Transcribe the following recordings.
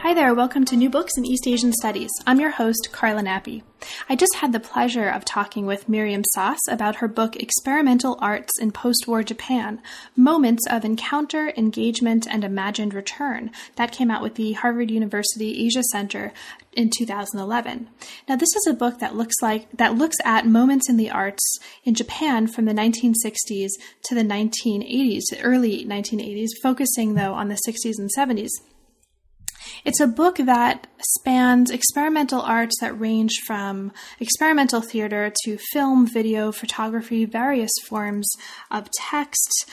Hi there, welcome to New Books in East Asian Studies. I'm your host, Carla Nappi. I just had the pleasure of talking with Miriam Sas about her book Experimental Arts in Postwar Japan, Moments of Encounter, Engagement, and Imagined Return, that came out with the Harvard University Asia Center in 2011. Now, this is a book that looks at moments in the arts in Japan from the 1960s to the 1980s, early 1980s, focusing, though, on the 60s and 70s. It's a book that spans experimental arts that range from experimental theater to film, video, photography, various forms of text,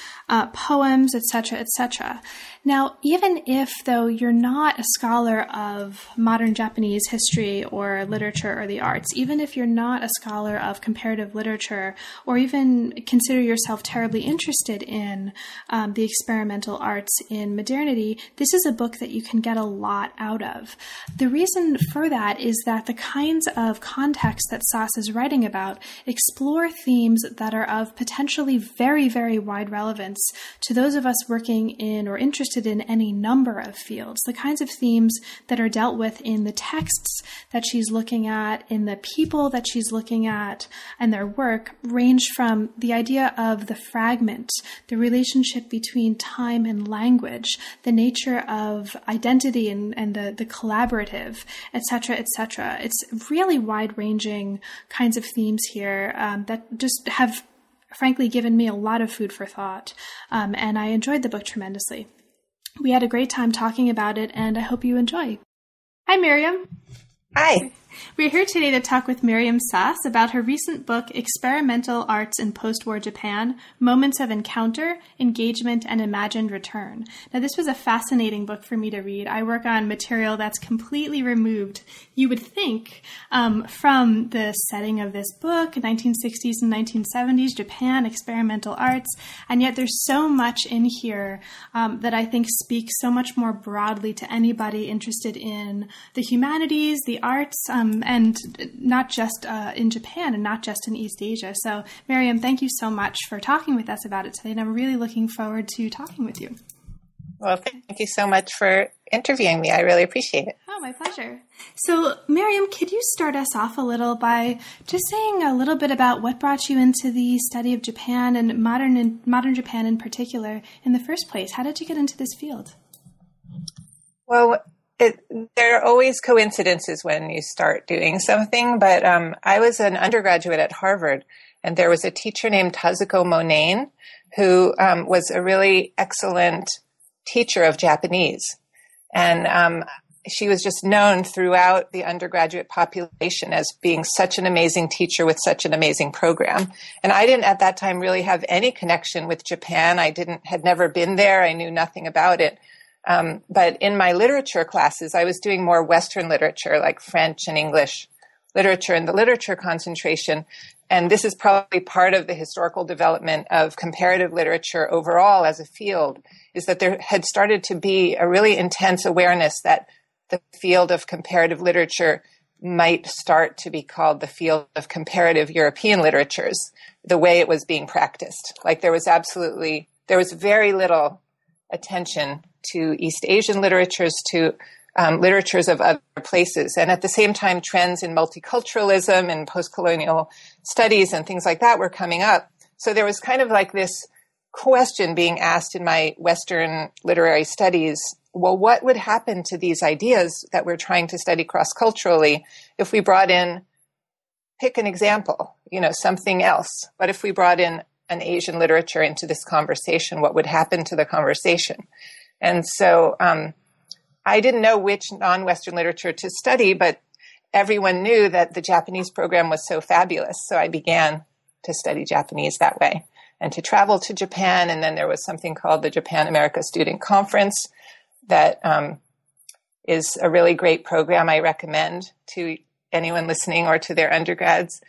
poems, etc., etc. Now, even if, though, you're not a scholar of modern Japanese history or literature or the arts, even if you're not a scholar of comparative literature or even consider yourself terribly interested in the experimental arts in modernity, this is a book that you can get a lot out of. The reason for that is that the kinds of contexts that Sas is writing about explore themes that are of potentially very, very wide relevance to those of us working in or interested in any number of fields. The kinds of themes that are dealt with in the texts that she's looking at, in the people that she's looking at, and their work range from the idea of the fragment, the relationship between time and language, the nature of identity and the collaborative, etc., etc. It's really wide-ranging kinds of themes here that just have, frankly, given me a lot of food for thought, and I enjoyed the book tremendously. We had a great time talking about it, and I hope you enjoy. Hi, Miriam. Hi. We're here today to talk with Miriam Sas about her recent book, Experimental Arts in Postwar Japan, Moments of Encounter, Engagement, and Imagined Return. Now, this was a fascinating book for me to read. I work on material that's completely removed, you would think, from the setting of this book, 1960s and 1970s, Japan, experimental arts, and yet there's so much in here that I think speaks so much more broadly to anybody interested in the humanities, the arts, and not just in Japan and not just in East Asia. So, Miriam, thank you so much for talking with us about it today, and I'm really looking forward to talking with you. Well, thank you so much for interviewing me. I really appreciate it. Oh, my pleasure. So, Miriam, could you start us off a little by just saying a little bit about what brought you into the study of Japan and modern Japan in particular in the first place? How did you get into this field? Well, there are always coincidences when you start doing something, but I was an undergraduate at Harvard, and there was a teacher named Tazuko Monane who was a really excellent teacher of Japanese. And she was just known throughout the undergraduate population as being such an amazing teacher with such an amazing program. And I didn't at that time really have any connection with Japan. I had never been there. I knew nothing about it. But in my literature classes, I was doing more Western literature, like French and English literature and the literature concentration. And this is probably part of the historical development of comparative literature overall as a field, is that there had started to be a really intense awareness that the field of comparative literature might start to be called the field of comparative European literatures, the way it was being practiced. Like there was very little attention to East Asian literatures, to literatures of other places. And at the same time, trends in multiculturalism and post-colonial studies and things like that were coming up. So there was kind of like this question being asked in my Western literary studies, well, what would happen to these ideas that we're trying to study cross-culturally if we brought in, pick an example, something else. But if we brought in an Asian literature into this conversation, what would happen to the conversation? And so I didn't know which non-Western literature to study, but everyone knew that the Japanese program was so fabulous. So I began to study Japanese that way and to travel to Japan. And then there was something called the Japan America Student Conference that is a really great program I recommend to anyone listening or to their undergrads,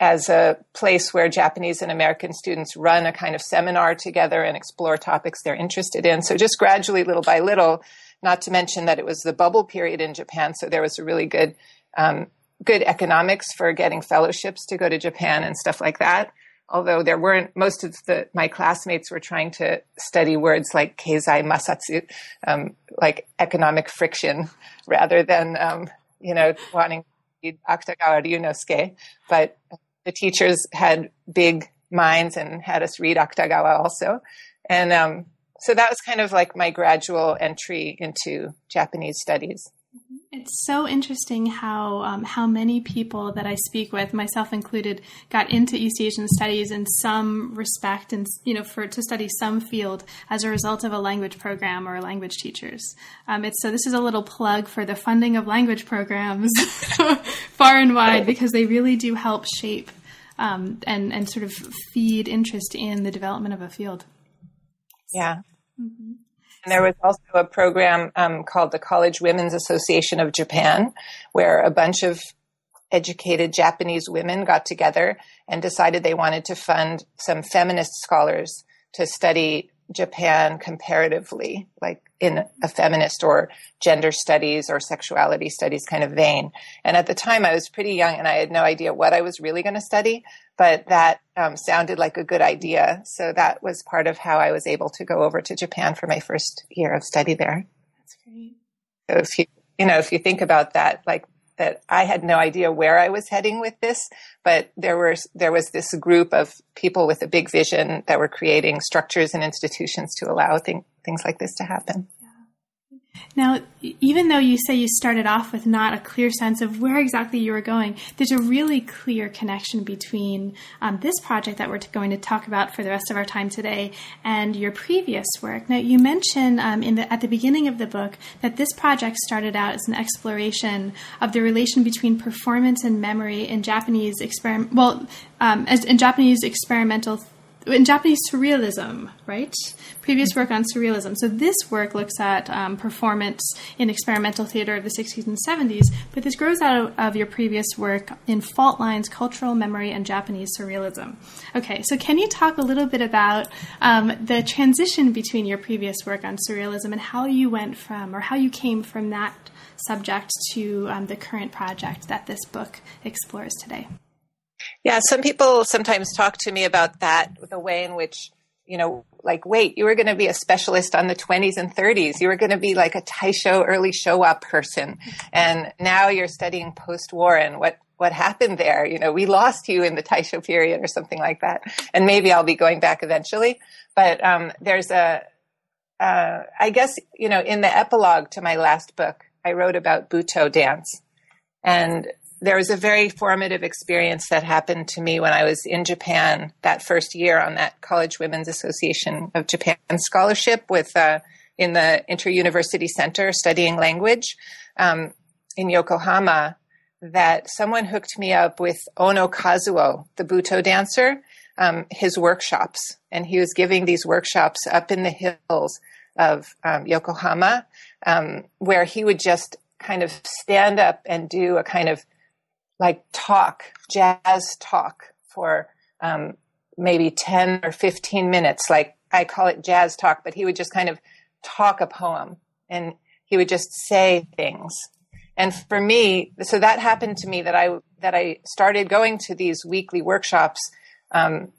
as a place where Japanese and American students run a kind of seminar together and explore topics they're interested in. So just gradually, little by little, not to mention that it was the bubble period in Japan, so there was a really good good economics for getting fellowships to go to Japan and stuff like that. Although there weren't, most of my classmates were trying to study words like keizai masatsu, like economic friction, rather than, wanting to read Akutagawa Ryunosuke. But the teachers had big minds and had us read Akutagawa also. And so that was kind of like my gradual entry into Japanese studies. It's so interesting how many people that I speak with, myself included, got into East Asian studies in some respect, and to study some field as a result of a language program or language teachers. This is a little plug for the funding of language programs far and wide, because they really do help shape and sort of feed interest in the development of a field. Yeah. Mm-hmm. And there was also a program called the College Women's Association of Japan, where a bunch of educated Japanese women got together and decided they wanted to fund some feminist scholars to study Japan comparatively, like in a feminist or gender studies or sexuality studies kind of vein. And at the time I was pretty young and I had no idea what I was really going to study, but that sounded like a good idea. So that was part of how I was able to go over to Japan for my first year of study there. That's great. So if you think about that, like that I had no idea where I was heading with this, but there was this group of people with a big vision that were creating structures and institutions to allow things like this to happen. Yeah. Now, even though you say you started off with not a clear sense of where exactly you were going, there's a really clear connection between this project that we're going to talk about for the rest of our time today and your previous work. Now, you mention at the beginning of the book that this project started out as an exploration of the relation between performance and memory in Japanese in Japanese surrealism, right? Previous work on surrealism. So this work looks at performance in experimental theater of the 60s and 70s, but this grows out of your previous work in Fault Lines, Cultural Memory and Japanese Surrealism. Okay, so can you talk a little bit about the transition between your previous work on surrealism and how you went from, or how you came from that subject to the current project that this book explores today? Yeah, some people sometimes talk to me about that, the way in which, wait, you were going to be a specialist on the 20s and 30s. You were going to be like a Taisho, early Showa person. And now you're studying post-war and what happened there. We lost you in the Taisho period or something like that. And maybe I'll be going back eventually. But there's in the epilogue to my last book, I wrote about Butoh dance. And there was a very formative experience that happened to me when I was in Japan that first year on that College Women's Association of Japan scholarship with in the Inter-University Center studying language in Yokohama, that someone hooked me up with Ono Kazuo, the Butoh dancer, his workshops. And he was giving these workshops up in the hills of Yokohama, where he would just kind of stand up and do a kind of jazz talk for maybe 10 or 15 minutes. Like I call it jazz talk, but he would just kind of talk a poem and he would just say things. And for me, so that happened to me that I started going to these weekly workshops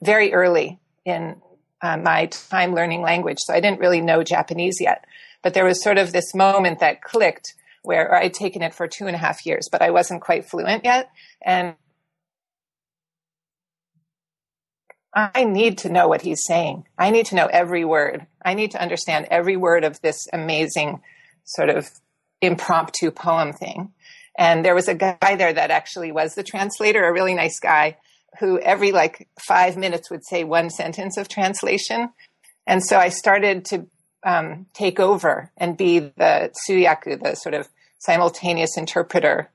very early in my time learning language. So I didn't really know Japanese yet, but there was sort of this moment that clicked where I'd taken it for 2.5 years, but I wasn't quite fluent yet. And I need to know what he's saying. I need to know every word. I need to understand every word of this amazing sort of impromptu poem thing. And there was a guy there that actually was the translator, a really nice guy, who every 5 minutes would say one sentence of translation. And so I started to take over and be the tsuyaku, the sort of simultaneous interpreter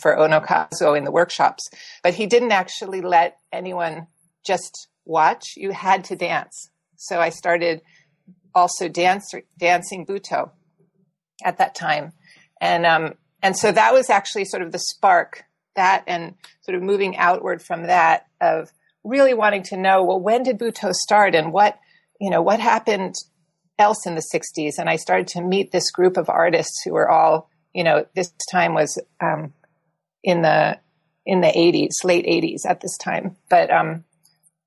for Ono Kazuo in the workshops. But he didn't actually let anyone just watch. You had to dance. So I started also dancing Butoh. at that time. And so that was actually sort of the spark, that and sort of moving outward from that of really wanting to know, well, when did Butoh start and what happened else in the 60s? And I started to meet this group of artists who were all, this time was in the 80s, late 80s at this time. But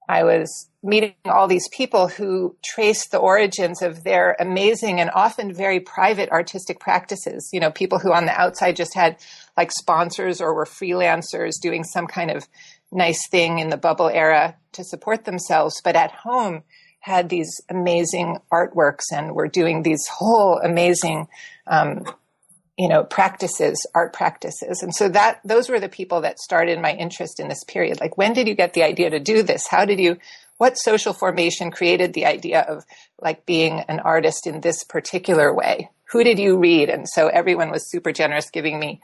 I was meeting all these people who traced the origins of their amazing and often very private artistic practices. People who on the outside just had like sponsors or were freelancers doing some kind of nice thing in the bubble era to support themselves, but at home had these amazing artworks and were doing these whole amazing, practices, art practices. And so those were the people that started my interest in this period. Like, when did you get the idea to do this? What social formation created the idea of like being an artist in this particular way? Who did you read? And so everyone was super generous giving me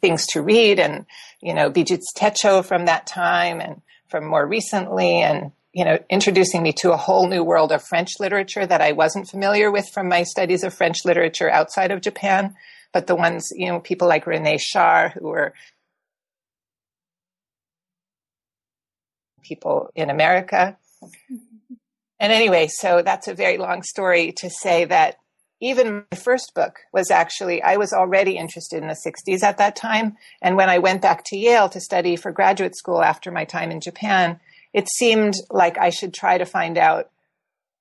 things to read and, Bijutsu Techo from that time and from more recently and, introducing me to a whole new world of French literature that I wasn't familiar with from my studies of French literature outside of Japan, but the ones, people like René Char, who were people in America. And anyway, so that's a very long story to say that even my first book was actually, I was already interested in the 60s at that time. And when I went back to Yale to study for graduate school after my time in Japan, it seemed like I should try to find out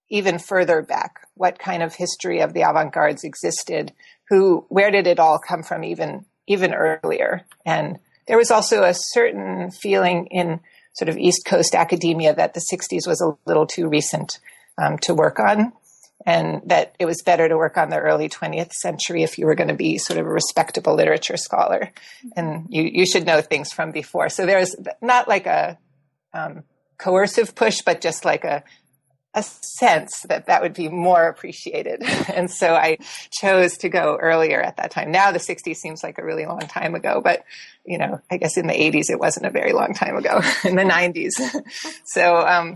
even further back what kind of history of the avant-gardes existed, where did it all come from even earlier. And there was also a certain feeling in sort of East Coast academia that the 60s was a little too recent to work on, and that it was better to work on the early 20th century if you were going to be sort of a respectable literature scholar. And you should know things from before. So there's not like a coercive push, but just like a sense that would be more appreciated. And so I chose to go earlier at that time. Now the 60s seems like a really long time ago, but, I guess in the 80s, it wasn't a very long time ago, in the 90s. So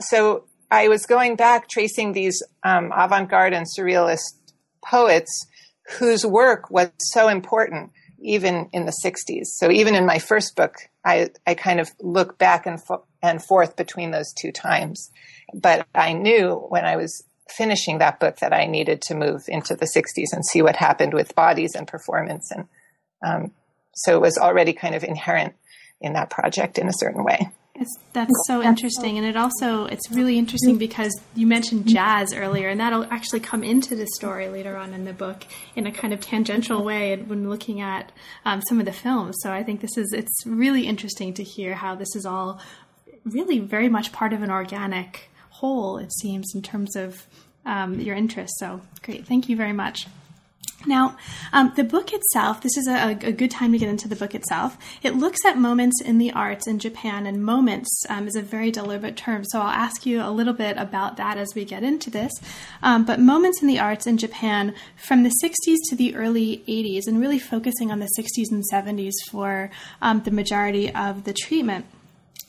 so I was going back tracing these avant-garde and surrealist poets whose work was so important even in the 60s. So even in my first book, I kind of look back and forth between those two times. But I knew when I was finishing that book that I needed to move into the 60s and see what happened with bodies and performance. And so it was already kind of inherent in that project in a certain way. That's so interesting. And it's really interesting because you mentioned jazz earlier, and that'll actually come into the story later on in the book in a kind of tangential way when looking at some of the films. So I think it's really interesting to hear how this is all really very much part of an organic whole, it seems, in terms of your interest. So great. Thank you very much. Now, the book itself, this is a good time to get into the book itself. It looks at moments in the arts in Japan, and moments is a very deliberate term. So I'll ask you a little bit about that as we get into this. But moments in the arts in Japan from the 60s to the early 80s, and really focusing on the 60s and 70s for the majority of the treatment.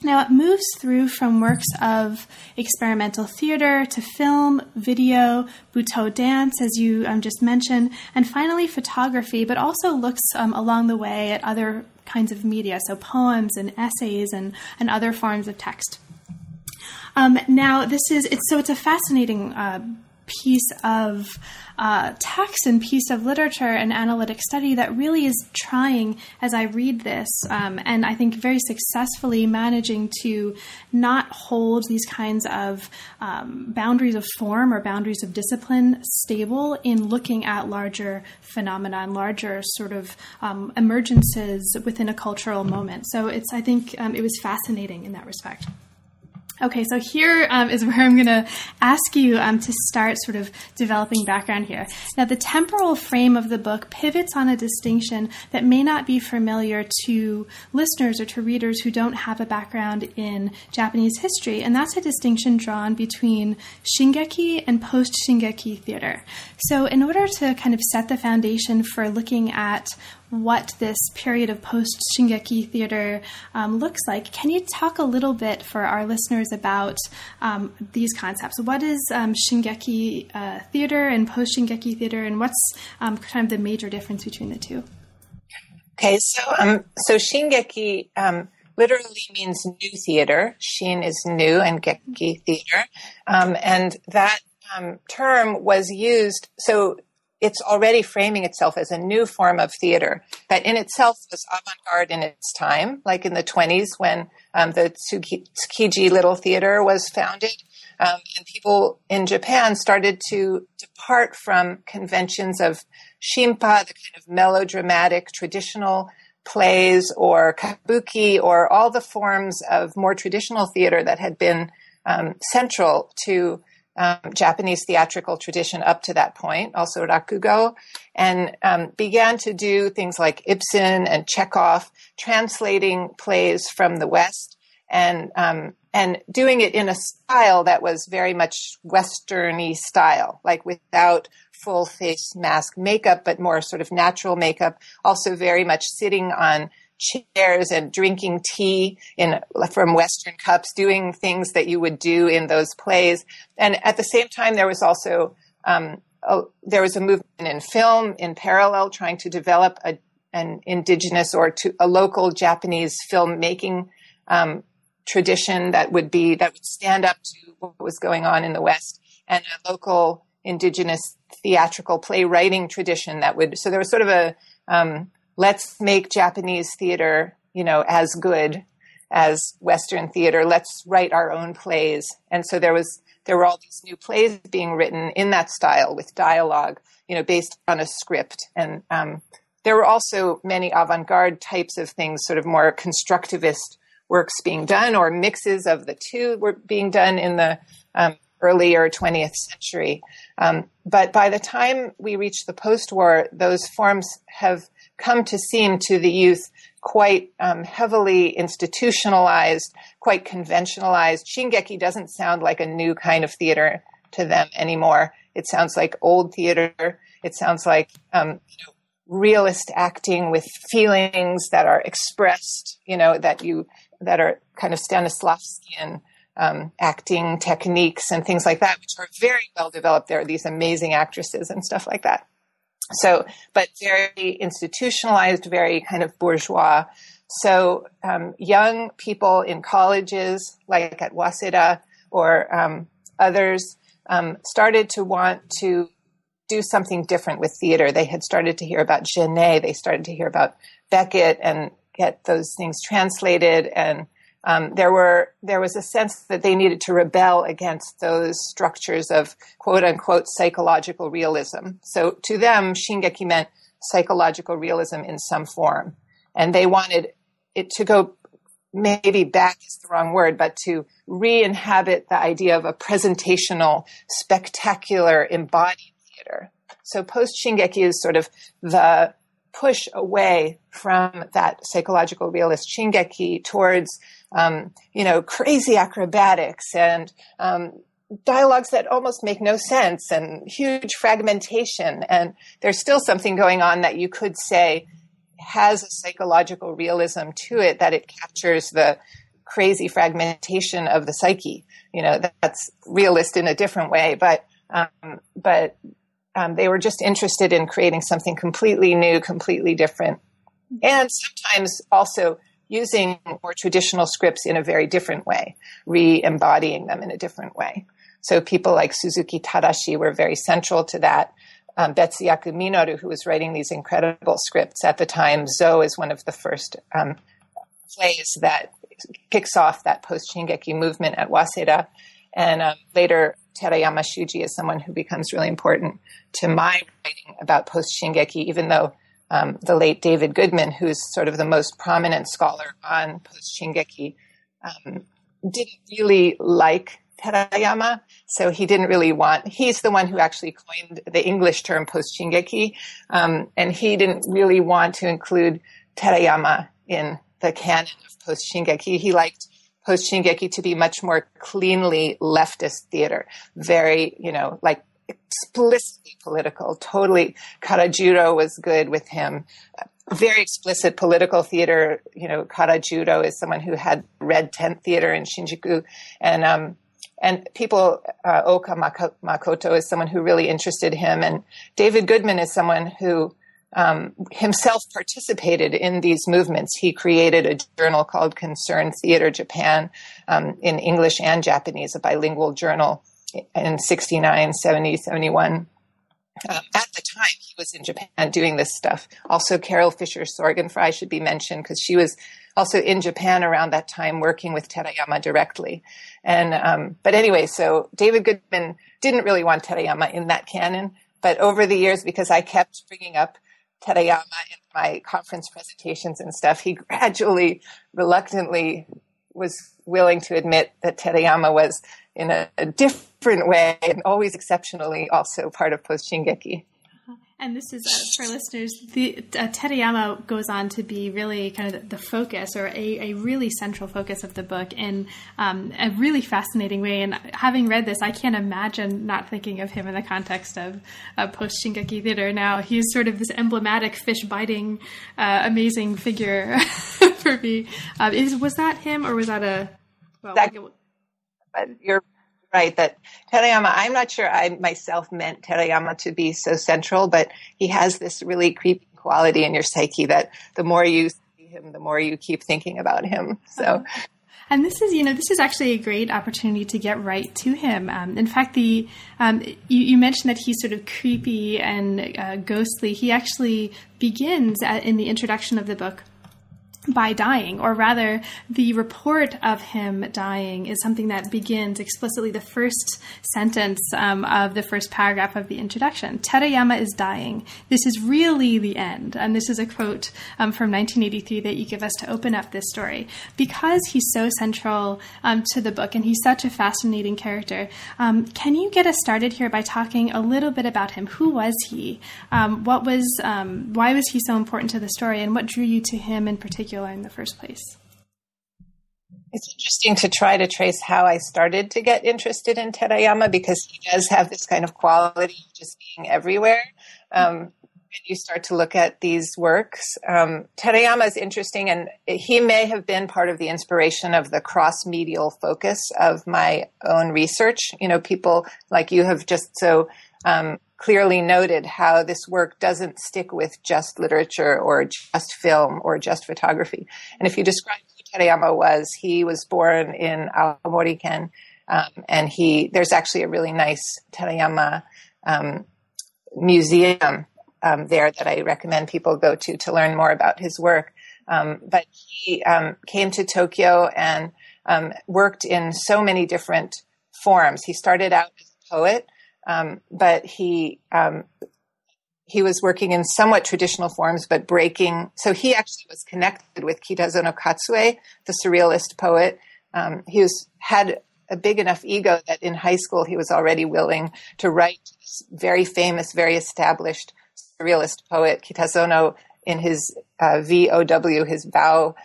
Now, it moves through from works of experimental theater to film, video, Butoh dance, as you just mentioned, and finally photography, but also looks along the way at other kinds of media, so poems and essays and other forms of text. Now, it's a fascinating piece of text and piece of literature and analytic study that really is trying, as I read this, and I think very successfully managing to not hold these kinds of boundaries of form or boundaries of discipline stable in looking at larger phenomena and larger sort of emergences within a cultural moment. So I think it was fascinating in that respect. Okay, so here is where I'm going to ask you to start sort of developing background here. Now, the temporal frame of the book pivots on a distinction that may not be familiar to listeners or to readers who don't have a background in Japanese history, and that's a distinction drawn between Shingeki and post-Shingeki theater. So in order to kind of set the foundation for looking at what this period of post-Shingeki theater looks like. Can you talk a little bit for our listeners about these concepts? What is Shingeki theater and post-Shingeki theater, and what's kind of the major difference between the two? Okay, so Shingeki literally means new theater. Shin is new and Geki theater. And that term was used, so it's already framing itself as a new form of theater that in itself was avant-garde in its time, like in the 1920s when the Tsukiji Little Theater was founded. And people in Japan started to depart from conventions of Shimpa, the kind of melodramatic traditional plays, or Kabuki, or all the forms of more traditional theater that had been central to Japanese theatrical tradition up to that point, also Rakugo, and began to do things like Ibsen and Chekhov, translating plays from the West and doing it in a style that was very much Western-y style, like without full face mask makeup, but more sort of natural makeup, also very much sitting on chairs and drinking tea from Western cups, doing things that you would do in those plays. And at the same time, there was also a movement in film in parallel trying to develop an indigenous or a local Japanese filmmaking tradition that would stand up to what was going on in the West, and a local indigenous theatrical playwriting tradition so there was sort of a let's make Japanese theater, as good as Western theater. Let's write our own plays. And so there were all these new plays being written in that style with dialogue, based on a script. And there were also many avant-garde types of things, sort of more constructivist works being done, or mixes of the two were being done in the earlier 20th century. But by the time we reach the post-war, those forms have come to seem to the youth quite heavily institutionalized, quite conventionalized. Shingeki doesn't sound like a new kind of theater to them anymore. It sounds like old theater. It sounds like realist acting with feelings that are expressed, that are kind of Stanislavskian acting techniques and things like that, which are very well developed. There are these amazing actresses and stuff like that. So, but very institutionalized, very kind of bourgeois. So young people in colleges, like at Waseda or others, started to want to do something different with theater. They had started to hear about Genet. They started to hear about Beckett and get those things translated. And there was a sense that they needed to rebel against those structures of quote unquote psychological realism. So to them, Shingeki meant psychological realism in some form. And they wanted it to go, maybe back is the wrong word, but to re-inhabit the idea of a presentational, spectacular, embodied theater. So post-Shingeki is sort of the push away from that psychological realist Shingeki towards, crazy acrobatics and dialogues that almost make no sense and huge fragmentation. And there's still something going on that you could say has a psychological realism to it, that it captures the crazy fragmentation of the psyche. That's realist in a different way, but they were just interested in creating something completely new, completely different, and sometimes also using more traditional scripts in a very different way, re-embodying them in a different way. So people like Suzuki Tadashi were very central to that. Betsuyaku Minoru, who was writing these incredible scripts at the time, Zo is one of the first plays that kicks off that post-Shingeki movement at Waseda. And later, Terayama Shuji is someone who becomes really important to my writing about post-Shingeki, even though the late David Goodman, who's sort of the most prominent scholar on post-Shingeki, didn't really like Terayama. So he didn't really he's the one who actually coined the English term post-Shingeki, and he didn't really want to include Terayama in the canon of post-Shingeki. He liked post-Shingeki to be much more cleanly leftist theater, very, like explicitly political, totally. Karajuro was good with him. very explicit political theater. You know, Karajuro is someone who had red tent theater in Shinjuku, and people, Oka Makoto is someone who really interested him, and David Goodman is someone who himself participated in these movements. He created a journal called Concerned Theater Japan, in English and Japanese, a bilingual journal in 69, 70, 71. At the time, he was in Japan doing this stuff. Also, Carol Fisher Sorgenfry should be mentioned because she was also in Japan around that time working with Terayama directly. And but anyway, so David Goodman didn't really want Terayama in that canon. But over the years, because I kept bringing up Terayama in my conference presentations and stuff, he gradually, reluctantly was willing to admit that Terayama was in a different way and always exceptionally also part of post-Shingeki. And this is, for listeners, Terayama goes on to be really kind of the focus, or a really central focus of the book in a really fascinating way. And having read this, I can't imagine not thinking of him in the context of post-Shingeki theater. Now, he's sort of this emblematic, fish-biting, amazing figure for me. Was that him, or was that a... Well, you're right, that Terayama, I'm not sure I myself meant Terayama to be so central, but he has this really creepy quality in your psyche that the more you see him, the more you keep thinking about him. So, and this is, you know, this is actually a great opportunity to get right to him. In fact, the you mentioned that he's sort of creepy and ghostly. He actually begins in the introduction of the book by dying, or rather the report of him dying is something that begins explicitly the first sentence of the first paragraph of the introduction. Terayama is dying. This is really the end. And this is a quote from 1983 that you give us to open up this story. Because he's so central to the book and he's such a fascinating character, can you get us started here by talking a little bit about him? Who was he? Why was he so important to the story, and what drew you to him in particular in the first place? It's interesting to try to trace how I started to get interested in Terayama, because he does have this kind of quality of just being everywhere. And you start to look at these works. Terayama is interesting, and he may have been part of the inspiration of the cross-medial focus of my own research. You know, people like you have just so clearly noted how this work doesn't stick with just literature or just film or just photography. And if you describe who Terayama was, he was born in Aomori-ken, and there's actually a really nice Terayama museum there that I recommend people go to learn more about his work. But he came to Tokyo and worked in so many different forms. He started out as a poet, but he was working in somewhat traditional forms, but breaking. So he actually was connected with Kitazono Katsue, the surrealist poet. He had a big enough ego that in high school he was already willing to write this very famous, very established surrealist poet, Kitazono, in his VOW, his VOW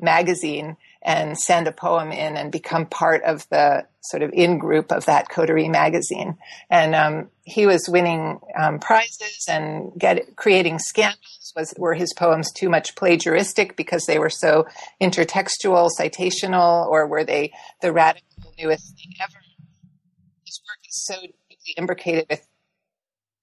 magazine, and send a poem in and become part of the sort of in-group of that coterie magazine. And he was winning prizes and creating scandals. Were his poems too much plagiaristic because they were so intertextual, citational, or were they the radical newest thing ever? His work is so deeply imbricated with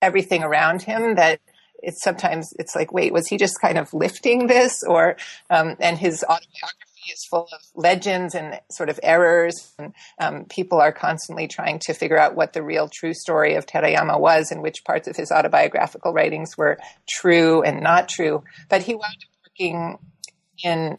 everything around him that it's like, wait, was he just kind of lifting this? Or and his autobiography is full of legends and sort of errors, and people are constantly trying to figure out what the real true story of Terayama was and which parts of his autobiographical writings were true and not true. But he wound up working in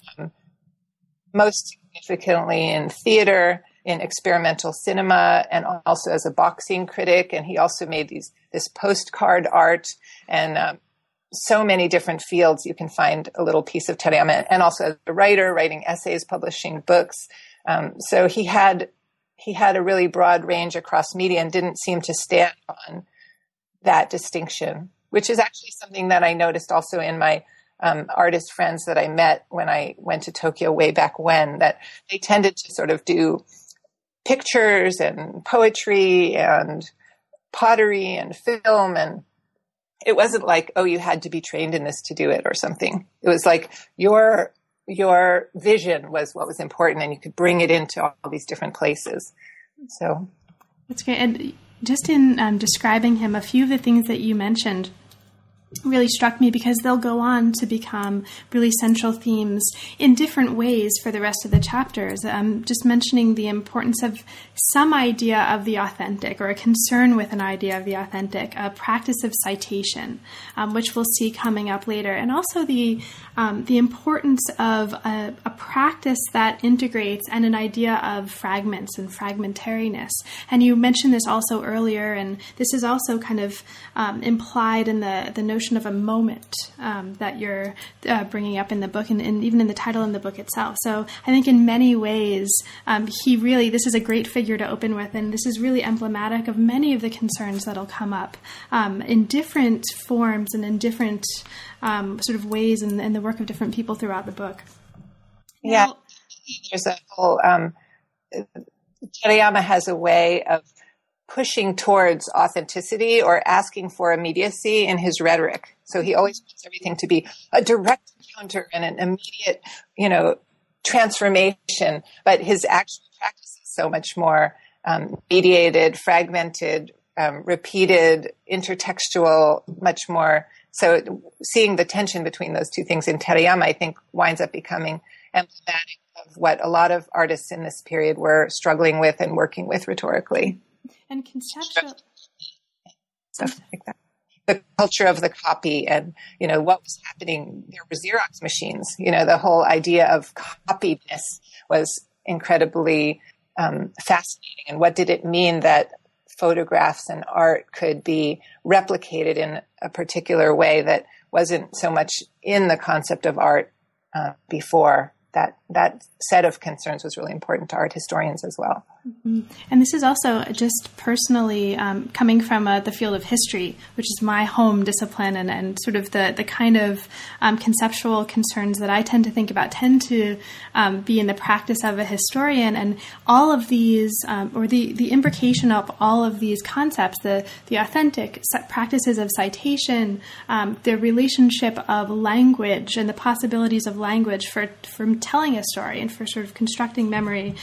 most significantly in theater, in experimental cinema, and also as a boxing critic, and he also made this postcard art, and so many different fields. You can find a little piece of Terayama, and also as a writer, writing essays, publishing books. So he had a really broad range across media and didn't seem to stand on that distinction, which is actually something that I noticed also in my artist friends that I met when I went to Tokyo way back when, that they tended to sort of do pictures and poetry and pottery and film, and It wasn't like, oh, you had to be trained in this to do it or something. It was like your vision was what was important, and you could bring it into all these different places. So that's great. And just in describing him, a few of the things that you mentioned really struck me, because they'll go on to become really central themes in different ways for the rest of the chapters. Just mentioning the importance of some idea of the authentic, or a concern with an idea of the authentic, a practice of citation, which we'll see coming up later. And also the importance of a practice that integrates and an idea of fragments and fragmentariness. And you mentioned this also earlier, and this is also kind of implied in the notion of a moment that you're bringing up in the book, and even in the title in the book itself. So I think in many ways, this is a great figure to open with, and this is really emblematic of many of the concerns that'll come up in different forms and in different sort of ways in the work of different people throughout the book. Yeah. Now, there's a whole, Terayama has a way of pushing towards authenticity or asking for immediacy in his rhetoric. So he always wants everything to be a direct encounter and an immediate, transformation. But his actual practice is so much more mediated, fragmented, repeated, intertextual, much more. So seeing the tension between those two things in Terayama, I think, winds up becoming emblematic of what a lot of artists in this period were struggling with and working with rhetorically. And conceptual stuff like that. The culture of the copy and, what was happening. There were Xerox machines. The whole idea of copiedness was incredibly fascinating. And what did it mean that photographs and art could be replicated in a particular way that wasn't so much in the concept of art before? That set of concerns was really important to art historians as well. Mm-hmm. And this is also just personally coming from the field of history, which is my home discipline, and sort of the kind of conceptual concerns that I tend to think about tend to be in the practice of a historian. And all of these, or the imbrication of all of these concepts, the authentic practices of citation, the relationship of language and the possibilities of language for telling a story and for sort of constructing memory,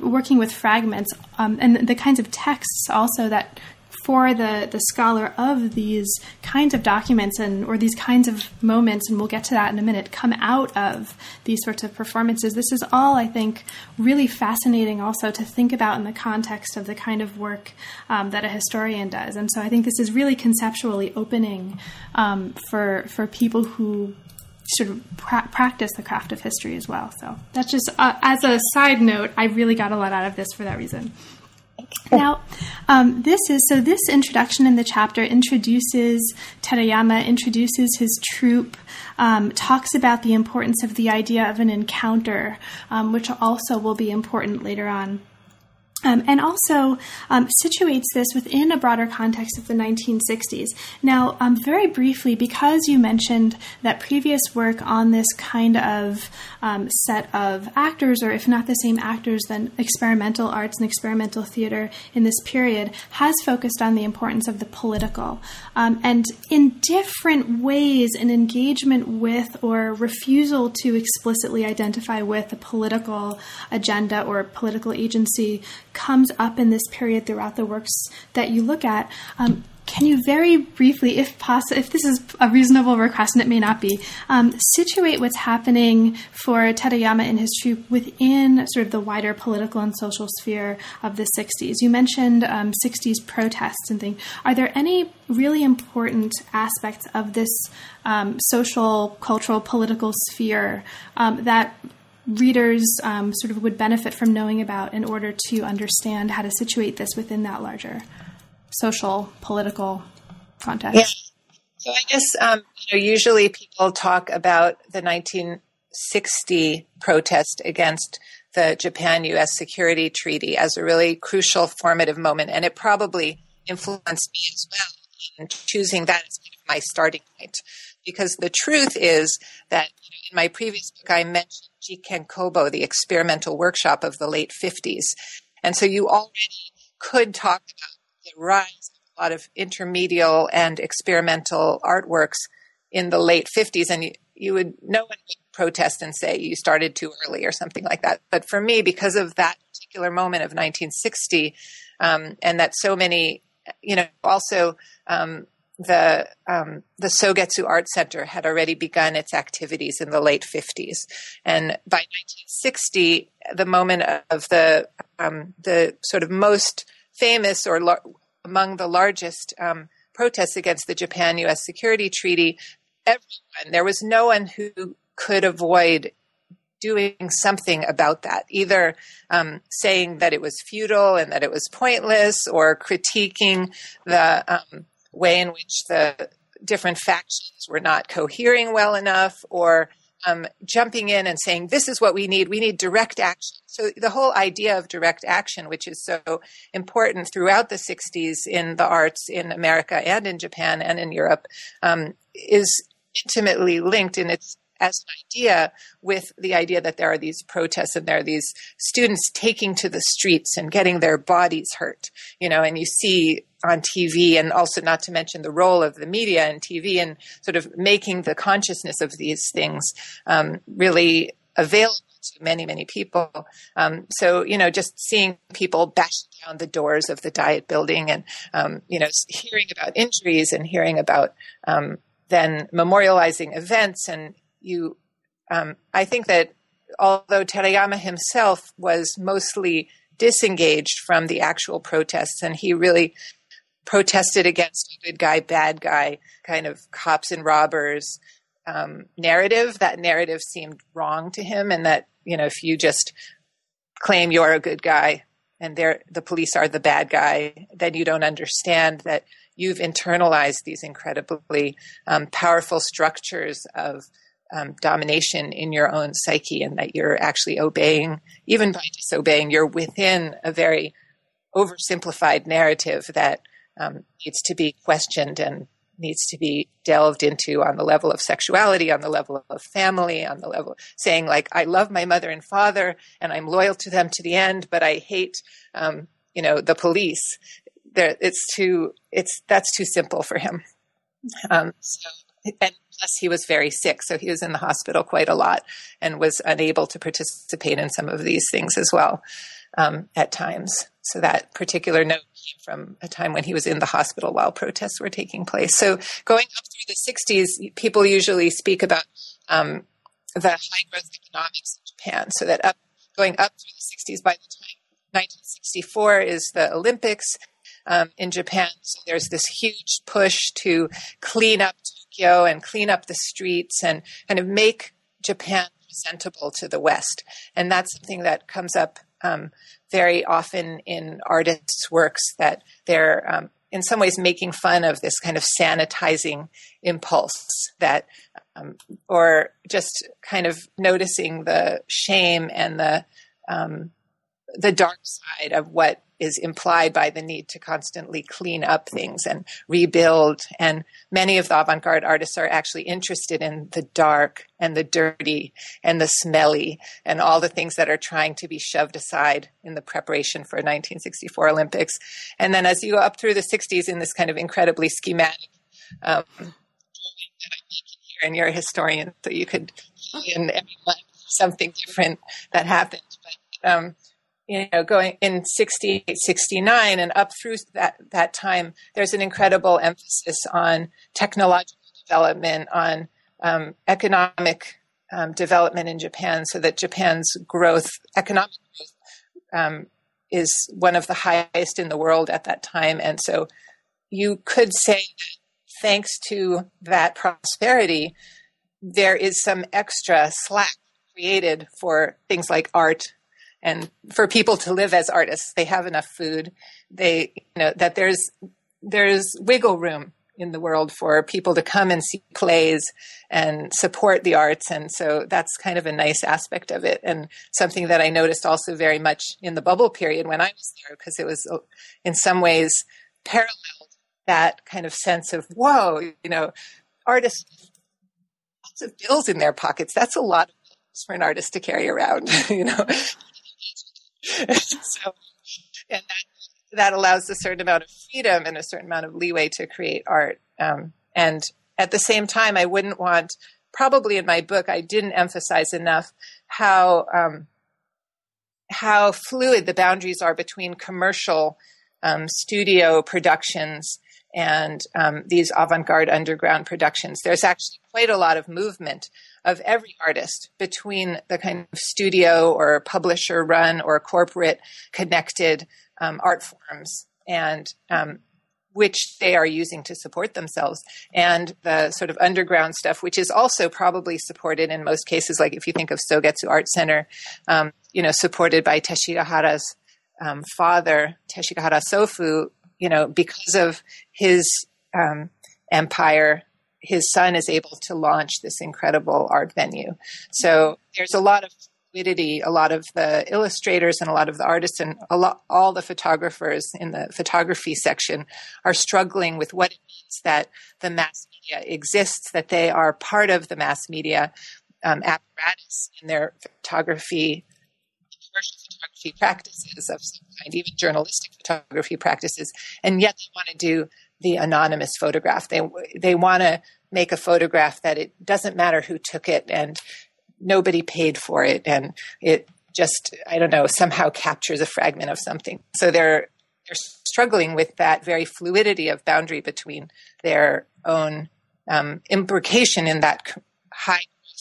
working with fragments, and the kinds of texts also that for the scholar of these kinds of documents or these kinds of moments, and we'll get to that in a minute, come out of these sorts of performances. This is all, I think, really fascinating also to think about in the context of the kind of work that a historian does. And so I think this is really conceptually opening for people who sort of practice the craft of history as well. So that's just, as a side note, I really got a lot out of this for that reason. Now, this introduction in the chapter introduces Terayama, introduces his troupe, talks about the importance of the idea of an encounter, which also will be important later on. And also situates this within a broader context of the 1960s. Now, very briefly, because you mentioned that previous work on this kind of set of actors, or if not the same actors, then experimental arts and experimental theater in this period has focused on the importance of the political. And in different ways, an engagement with or refusal to explicitly identify with a political agenda or political agency comes up in this period throughout the works that you look at. Can you very briefly, if possible, if this is a reasonable request, and it may not be, situate what's happening for Terayama and his troupe within sort of the wider political and social sphere of the 60s? You mentioned 60s protests and things. Are there any really important aspects of this social, cultural, political sphere that readers sort of would benefit from knowing about in order to understand how to situate this within that larger social, political context? Yeah. So I guess usually people talk about the 1960 protest against the Japan-U.S. Security Treaty as a really crucial formative moment, and it probably influenced me as well in choosing that as kind of my starting point. Because the truth is that in my previous book, I mentioned Jiken Kobo, the experimental workshop of the late 50s. And so you already could talk about the rise a lot of intermedial and experimental artworks in the late 50s, and you would, no one would protest and say you started too early or something like that. But for me, because of that particular moment of 1960, and that so many, you know, also the Sogetsu Art Center had already begun its activities in the late 50s, and by 1960, the moment of the sort of most famous or among the largest protests against the Japan-U.S. Security Treaty, everyone, there was no one who could avoid doing something about that, either saying that it was futile and that it was pointless, or critiquing the way in which the different factions were not cohering well enough, or jumping in and saying, this is what we need direct action. So the whole idea of direct action, which is so important throughout the 60s in the arts in America and in Japan and in Europe, is intimately linked in its as an idea with the idea that there are these protests and there are these students taking to the streets and getting their bodies hurt, you know, and you see on TV, and also not to mention the role of the media and TV and sort of making the consciousness of these things really available to many, many people. So, you know, just seeing people bashing down the doors of the Diet building and, you know, hearing about injuries and hearing about then memorializing events. And you, I think that although Terayama himself was mostly disengaged from the actual protests, and he really protested against good guy, bad guy, kind of cops and robbers narrative. That narrative seemed wrong to him, and that, you know, if you just claim you're a good guy and the police are the bad guy, then you don't understand that you've internalized these incredibly powerful structures of domination in your own psyche, and that you're actually obeying, even by disobeying, you're within a very oversimplified narrative that needs to be questioned and needs to be delved into on the level of sexuality, on the level of family, on the level saying like, I love my mother and father and I'm loyal to them to the end, but I hate, you know, the police. There, that's too simple for him. And plus he was very sick, so he was in the hospital quite a lot and was unable to participate in some of these things as well at times. So that particular note came from a time when he was in the hospital while protests were taking place. So going up through the 60s, people usually speak about the high-growth economics of Japan, so that going up through the 60s, by the time 1964 is the Olympics in Japan. So there's this huge push to clean up Tokyo and clean up the streets and kind of make Japan presentable to the West. And that's something that comes up very often in artists' works, that they're in some ways making fun of this kind of sanitizing impulse that, or just kind of noticing the shame and the dark side of what is implied by the need to constantly clean up things and rebuild. And many of the avant-garde artists are actually interested in the dark and the dirty and the smelly and all the things that are trying to be shoved aside in the preparation for 1964 Olympics. And then as you go up through the 60s in this kind of incredibly schematic, and you're a historian, so you could, in every month, something different that happened. But, you know, going in 68, 69 and up through that time, there's an incredible emphasis on technological development, on economic development in Japan, so that Japan's growth, economic growth, is one of the highest in the world at that time. And so you could say that thanks to that prosperity, there is some extra slack created for things like art, and for people to live as artists. They have enough food. They, you know, that there's wiggle room in the world for people to come and see plays and support the arts. And so that's kind of a nice aspect of it. And something that I noticed also very much in the bubble period when I was there, because it was in some ways paralleled that kind of sense of, whoa, you know, artists, lots of bills in their pockets. That's a lot of bills for an artist to carry around, you know. So, and that that allows a certain amount of freedom and a certain amount of leeway to create art. And at the same time, I wouldn't want, probably in my book, I didn't emphasize enough how fluid the boundaries are between commercial studio productions and these avant-garde underground productions. There's actually quite a lot of movement of every artist between the kind of studio or publisher run or corporate connected art forms, and which they are using to support themselves, and the sort of underground stuff, which is also probably supported in most cases. Like if you think of Sogetsu Art Center, supported by Teshigahara's father, Teshigahara Sofu, because of his empire, his son is able to launch this incredible art venue. So there's a lot of fluidity. A lot of the illustrators and a lot of the artists and all the photographers in the photography section are struggling with what it means that the mass media exists, that they are part of the mass media apparatus in their photography, commercial photography practices of some kind, even journalistic photography practices, and yet they want to do the anonymous photograph. They want to make a photograph that it doesn't matter who took it and nobody paid for it, and it just, somehow captures a fragment of something. So they're struggling with that very fluidity of boundary between their own imbrication in that high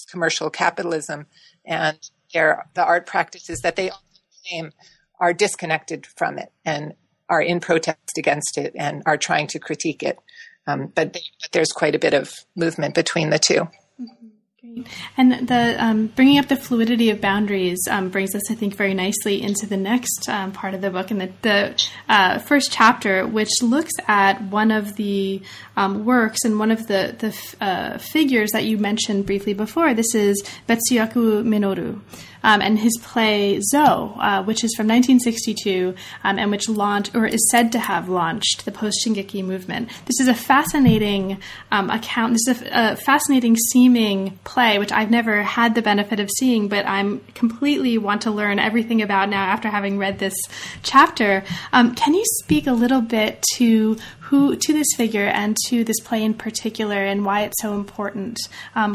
commercial capitalism and the art practices that they all claim are disconnected from it and are in protest against it and are trying to critique it. But there's quite a bit of movement between the two. Mm-hmm. Great. And the bringing up the fluidity of boundaries brings us, I think, very nicely into the next part of the book, and the first chapter, which looks at one of the works and one of the figures that you mentioned briefly before. This is Betsuyaku Minoru. And his play Zo, which is from 1962, and which launched, or is said to have launched, the post-Shingeki movement. This is a fascinating account. This is a fascinating seeming play, which I've never had the benefit of seeing, but I'm completely want to learn everything about now after having read this chapter. Can you speak a little bit to this figure and to this play in particular, and why it's so important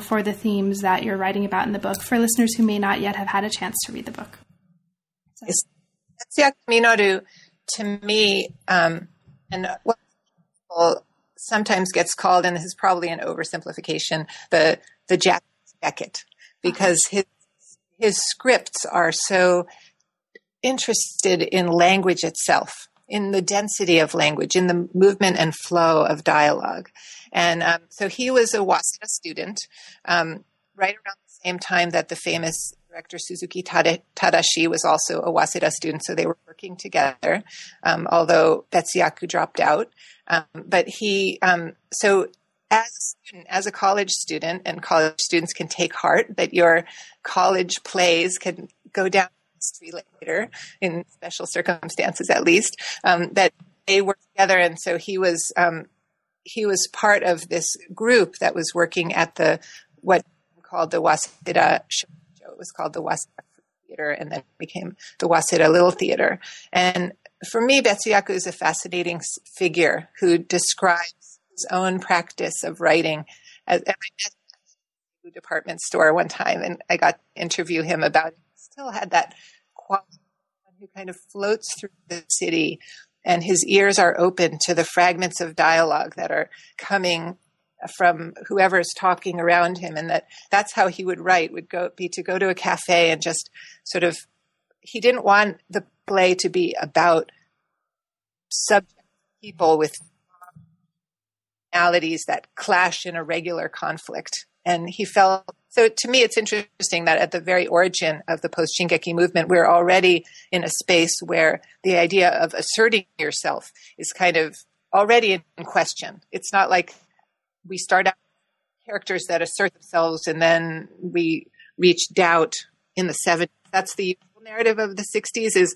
for the themes that you're writing about in the book, for listeners who may not yet have had a chance to read the book? Betsuyaku Minoru, to me, and what sometimes gets called, and this is probably an oversimplification, the Japanese Beckett, because his scripts are so interested in language itself, in the density of language, in the movement and flow of dialogue. And so he was a Waseda student right around the same time that the famous director Suzuki Tadashi was also a Waseda student, so they were working together, although Betsuyaku dropped out. But he, so as a student, as a college student, and college students can take heart that your college plays can go down later, in special circumstances at least, that they were together. And so he was part of this group that was working at it was called the Waseda Theater, and then became the Waseda Little Theater. And for me, Betsuyaku is a fascinating figure who describes his own practice of writing as at a department store one time, and I got to interview him about it. Still had that quality who kind of floats through the city, and his ears are open to the fragments of dialogue that are coming from whoever is talking around him, and that's how he would write, would be to go to a cafe and just sort of, he didn't want the play to be about subject people with personalities that clash in a regular conflict. And he felt, so to me, it's interesting that at the very origin of the post-Shingeki movement, we're already in a space where the idea of asserting yourself is kind of already in question. It's not like we start out with characters that assert themselves and then we reach doubt in the 70s. That's the narrative of the 60s is,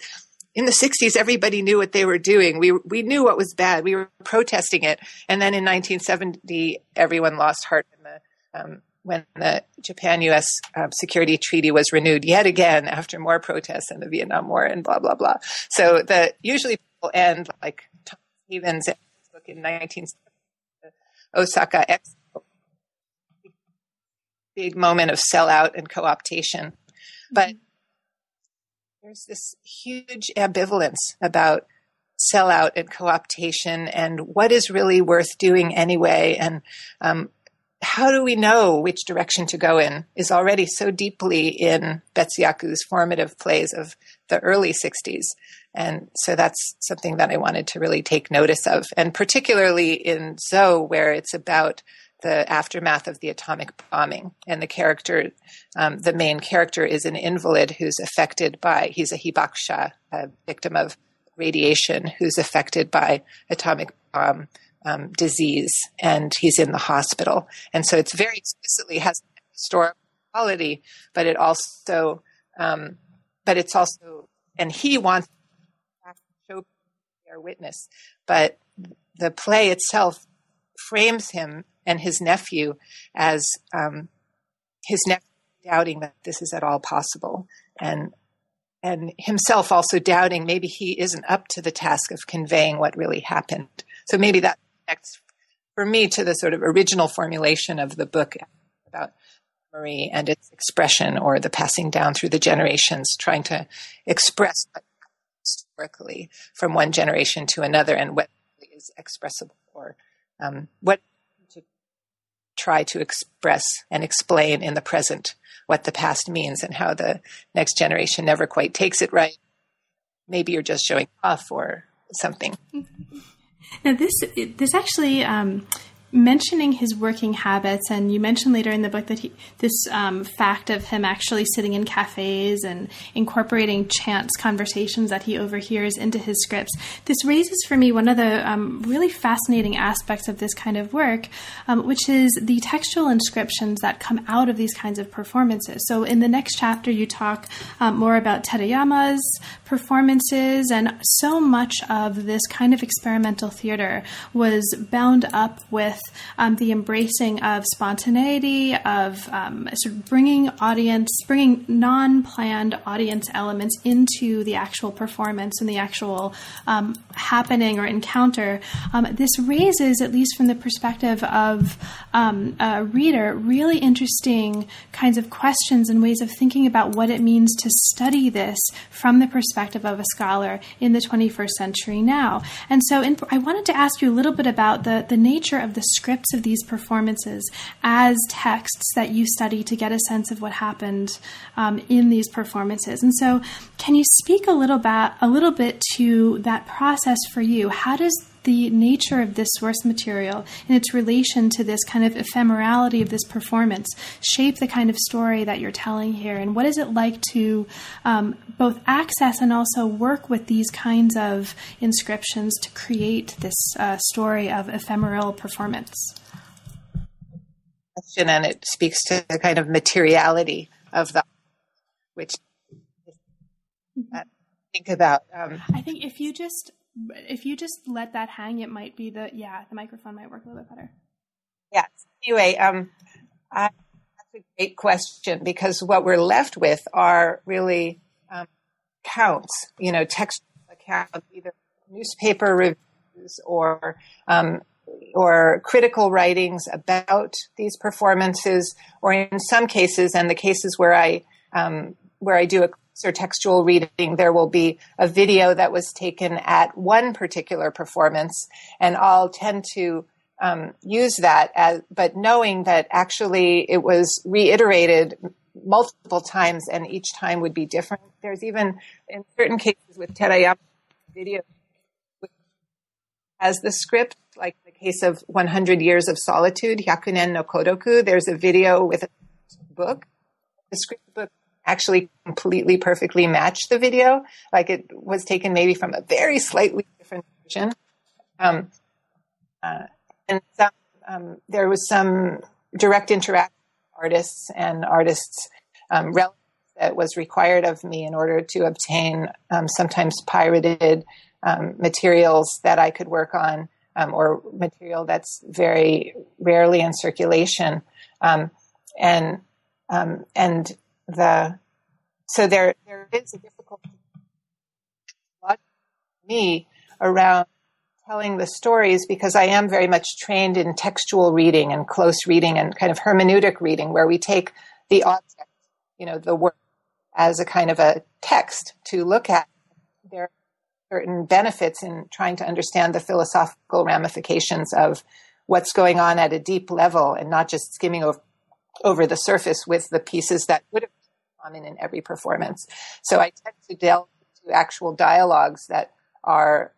in the 60s, everybody knew what they were doing. We knew what was bad. We were protesting it. And then in 1970, everyone lost heart in the when the Japan-U.S. Security Treaty was renewed yet again after more protests and the Vietnam War and blah, blah, blah. So usually and like Tom Stevens' book in 1970, Osaka Expo, big moment of sellout and co-optation. Mm-hmm. But there's this huge ambivalence about sellout and co-optation and what is really worth doing anyway, and how do we know which direction to go in is already so deeply in Betsuyaku's formative plays of the early 60s. And so that's something that I wanted to really take notice of. And particularly in Zo, where it's about the aftermath of the atomic bombing. And the character, the main character is an invalid who's affected by, he's a hibakusha, a victim of radiation, who's affected by atomic bomb disease, and he's in the hospital. And so it's very explicitly has historical quality, but it also, and he wants to show their witness, but the play itself frames him and his nephew as his nephew doubting that this is at all possible, and himself also doubting maybe he isn't up to the task of conveying what really happened. So maybe that connects for me to the sort of original formulation of the book about memory and its expression, or the passing down through the generations, trying to express historically from one generation to another, and what is expressible, or what to try to express and explain in the present what the past means and how the next generation never quite takes it right. Maybe you're just showing off or something. Now, this actually mentioning his working habits, and you mentioned later in the book that this fact of him actually sitting in cafes and incorporating chance conversations that he overhears into his scripts. This raises for me one of the really fascinating aspects of this kind of work, which is the textual inscriptions that come out of these kinds of performances. So in the next chapter, you talk more about Terayama's performances, and so much of this kind of experimental theater was bound up with the embracing of spontaneity, of sort of bringing non-planned audience elements into the actual performance and the actual happening or encounter. This raises, at least from the perspective of a reader, really interesting kinds of questions and ways of thinking about what it means to study this from the perspective of a scholar in the 21st century now. And so I wanted to ask you a little bit about the nature of the scripts of these performances as texts that you study to get a sense of what happened in these performances. And so can you speak a little bit to that process for you? How does the nature of this source material and its relation to this kind of ephemerality of this performance shape the kind of story that you're telling here? And what is it like to both access and also work with these kinds of inscriptions to create this story of ephemeral performance? And it speaks to the kind of materiality of the, which I think about. I think if you just let that hang, it might be the microphone might work a little bit better. Yeah. Anyway, that's a great question, because what we're left with are really accounts, textual accounts, either newspaper reviews or critical writings about these performances, or in some cases, and the cases where I do a or textual reading, there will be a video that was taken at one particular performance, and I'll tend to use that but knowing that actually it was reiterated multiple times and each time would be different. There's even, in certain cases with Terayama video, which has the script, like the case of 100 Years of Solitude, Hyakunen no Kodoku, there's a video with a book. The script book actually completely perfectly matched the video. Like it was taken maybe from a very slightly different version. There was some direct interaction with artists and artists' relatives that was required of me in order to obtain sometimes pirated materials that I could work on, or material that's very rarely in circulation. So there is a difficulty for me around telling the stories, because I am very much trained in textual reading and close reading and kind of hermeneutic reading, where we take the object, you know, the work, as a kind of a text to look at. There are certain benefits in trying to understand the philosophical ramifications of what's going on at a deep level, and not just skimming over the surface with the pieces that would have been common in every performance. So I tend to delve into actual dialogues that are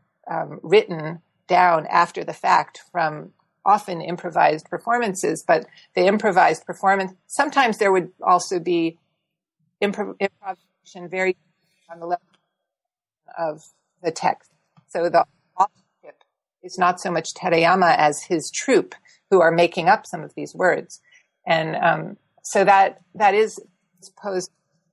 written down after the fact from often improvised performances, but the improvised performance, sometimes there would also be improvisation very on the level of the text. So the authorship is not so much Terayama as his troupe, who are making up some of these words. And so that is posed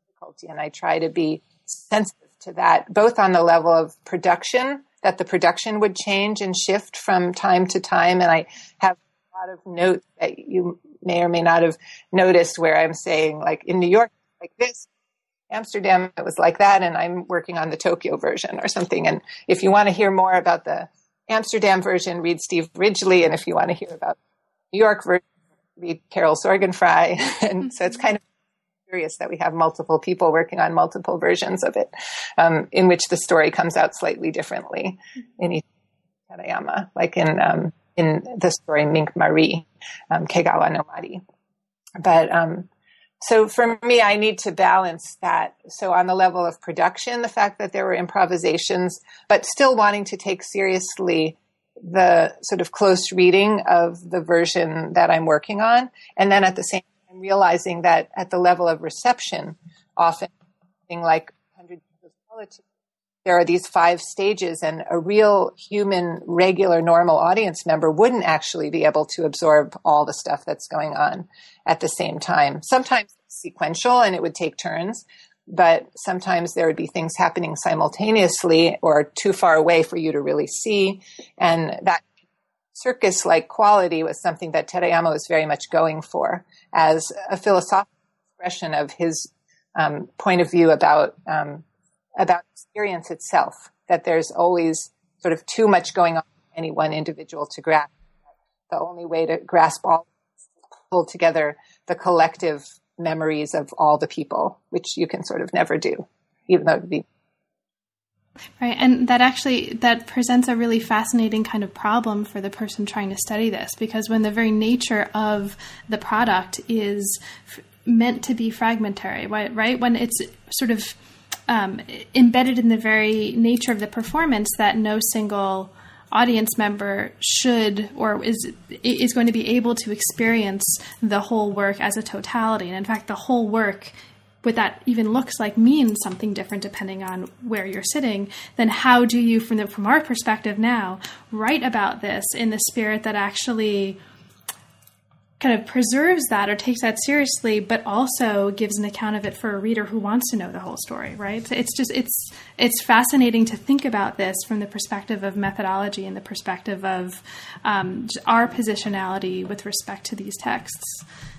difficulty, and I try to be sensitive to that, both on the level of production, that the production would change and shift from time to time. And I have a lot of notes that you may or may not have noticed where I'm saying, like, in New York, like this, Amsterdam, it was like that, and I'm working on the Tokyo version or something. And if you want to hear more about the Amsterdam version, read Steve Ridgely. And if you want to hear about New York version, read Carol Sorgenfry. And so it's kind of curious that we have multiple people working on multiple versions of it, in which the story comes out slightly differently in each Terayama, like in the story Mink Marie, Kegawa no Mari. But so for me, I need to balance that. So on the level of production, the fact that there were improvisations, but still wanting to take seriously the sort of close reading of the version that I'm working on. And then at the same time, realizing that at the level of reception, often something like 100 Years of Solitude, there are these 5 stages, and a real human, regular, normal audience member wouldn't actually be able to absorb all the stuff that's going on at the same time. Sometimes sequential, and it would take turns, but sometimes there would be things happening simultaneously or too far away for you to really see. And that circus-like quality was something that Terayama was very much going for as a philosophical expression of his point of view about experience itself, that there's always sort of too much going on for any one individual to grasp. The only way to grasp all is to pull together the collective memories of all the people, which you can sort of never do, even though it would be. Right. And that presents a really fascinating kind of problem for the person trying to study this, because when the very nature of the product is meant to be fragmentary, right? When it's sort of embedded in the very nature of the performance that no single audience member should or is going to be able to experience the whole work as a totality. And in fact, the whole work, what that even looks like, means something different depending on where you're sitting. Then how do you, from our perspective now, write about this in the spirit that actually kind of preserves that or takes that seriously, but also gives an account of it for a reader who wants to know the whole story, right? So it's just, it's fascinating to think about this from the perspective of methodology and the perspective of our positionality with respect to these texts.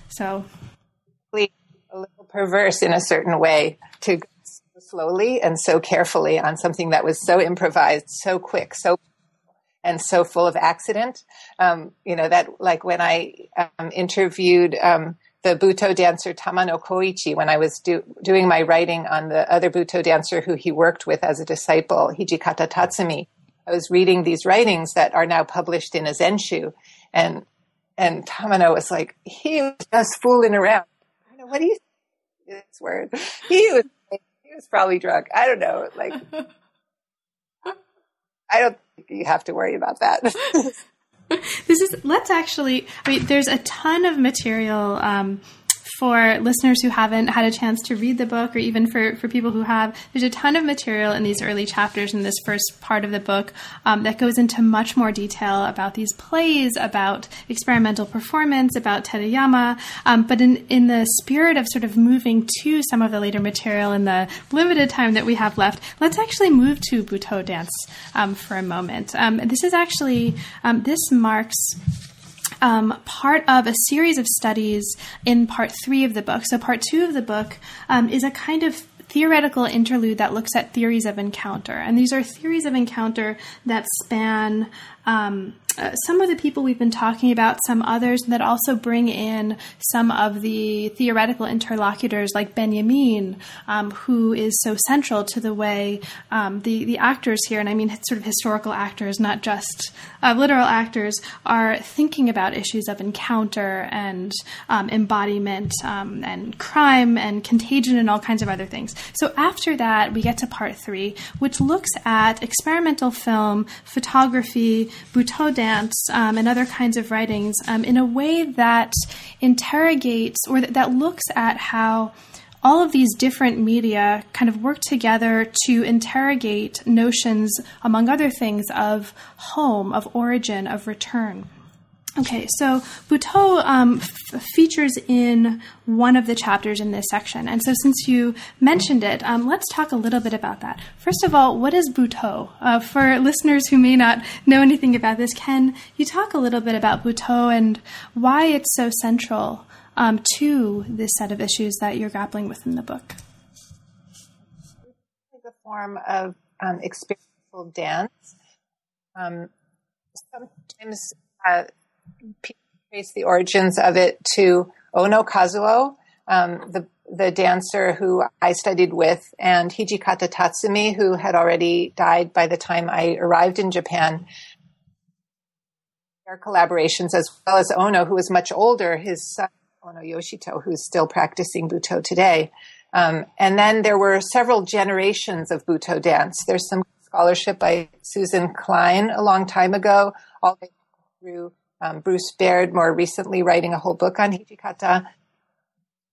So a little perverse in a certain way to go so slowly and so carefully on something that was so improvised, so quick, and so full of accident, that, like, when I interviewed the Butoh dancer Tamano Koichi, when I was doing my writing on the other Butoh dancer who he worked with as a disciple, Hijikata Tatsumi, I was reading these writings that are now published in a zenshu, and Tamano was like, he was just fooling around. I don't know, what do you think of this word? He was probably drunk. I don't know, like, I don't think you have to worry about that. There's a ton of material for listeners who haven't had a chance to read the book, or even for people who have. There's a ton of material in these early chapters in this first part of the book that goes into much more detail about these plays, about experimental performance, about Terayama. But in the spirit of sort of moving to some of the later material in the limited time that we have left, let's actually move to Butoh dance for a moment. This is actually, this marks part of a series of studies in part 3 of the book. So part 2 of the book is a kind of theoretical interlude that looks at theories of encounter. And these are theories of encounter that span some of the people we've been talking about, some others, that also bring in some of the theoretical interlocutors like Benjamin, who is so central to the way the actors here, and I mean sort of historical actors, not just literal actors, are thinking about issues of encounter and embodiment and crime and contagion and all kinds of other things. So after that, we get to part three, which looks at experimental film, photography, Butoh dance, and other kinds of writings in a way that interrogates or that looks at how all of these different media kind of work together to interrogate notions, among other things, of home, of origin, of return. Okay, so Butoh features in one of the chapters in this section. And so since you mentioned it, let's talk a little bit about that. First of all, what is Butoh? For listeners who may not know anything about this, can you talk a little bit about Butoh and why it's so central to this set of issues that you're grappling with in the book? It's a form of experiential dance. Sometimes people trace the origins of it to Ono Kazuo, the dancer who I studied with, and Hijikata Tatsumi, who had already died by the time I arrived in Japan. Their collaborations, as well as Ono, who was much older, his son Ono Yoshito, who's still practicing Butoh today. And then there were several generations of Butoh dance. There's some scholarship by Susan Klein a long time ago, all the way through Bruce Baird, more recently writing a whole book on Hijikata,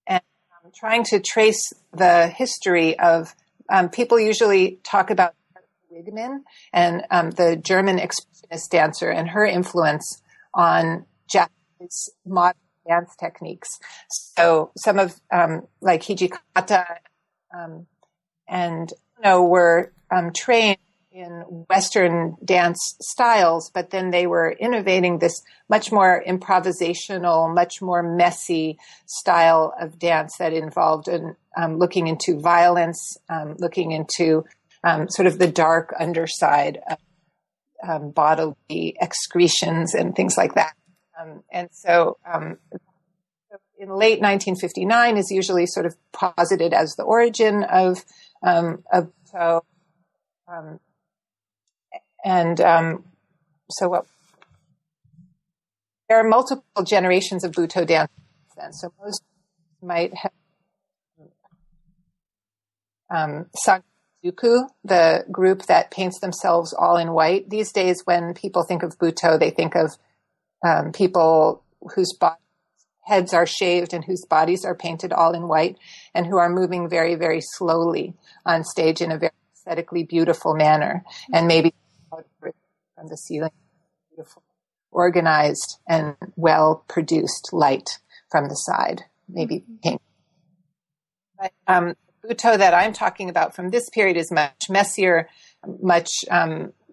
and trying to trace the history of people usually talk about Wigman and the German expressionist dancer and her influence on Japanese modern dance techniques. So some of like Hijikata and Ono were trained in Western dance styles, but then they were innovating this much more improvisational, much more messy style of dance that involved looking into violence, looking into sort of the dark underside of bodily excretions and things like that. And so in late 1959 is usually sort of posited as the origin of Butoh. There are multiple generations of Butoh dance then. So most might have Sanjuku, the group that paints themselves all in white. These days, when people think of Butoh, they think of people whose heads are shaved and whose bodies are painted all in white and who are moving very, very slowly on stage in a very aesthetically beautiful manner, and maybe from the ceiling, beautiful, organized, and well-produced light from the side, maybe pink. But Butoh that I'm talking about from this period is much messier, much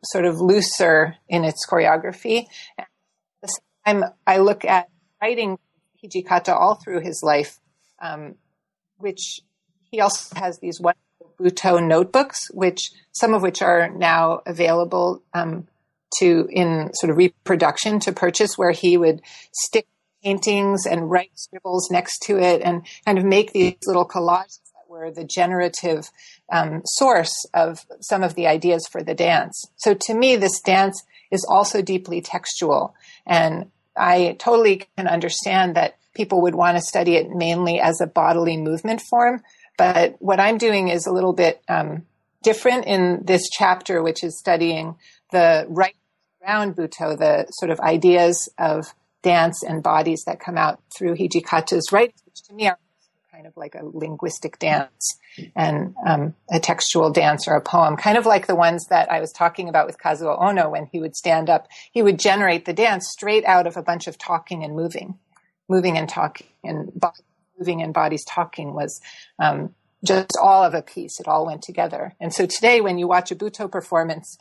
sort of looser in its choreography. And at the same time, I look at writing Hijikata all through his life, which he also has these wonderful Butoh notebooks, which some of which are now available to in sort of reproduction to purchase, where he would stick paintings and write scribbles next to it and kind of make these little collages that were the generative source of some of the ideas for the dance. So to me, this dance is also deeply textual, and I totally can understand that people would want to study it mainly as a bodily movement form. But what I'm doing is a little bit different in this chapter, which is studying the right around Butoh, the sort of ideas of dance and bodies that come out through Hijikata's writings, which to me are kind of like a linguistic dance and a textual dance or a poem, kind of like the ones that I was talking about with Kazuo Ono when he would stand up. He would generate the dance straight out of a bunch of talking and moving and talking and body. Moving and bodies talking was just all of a piece. It all went together. And so today, when you watch a Butoh performance,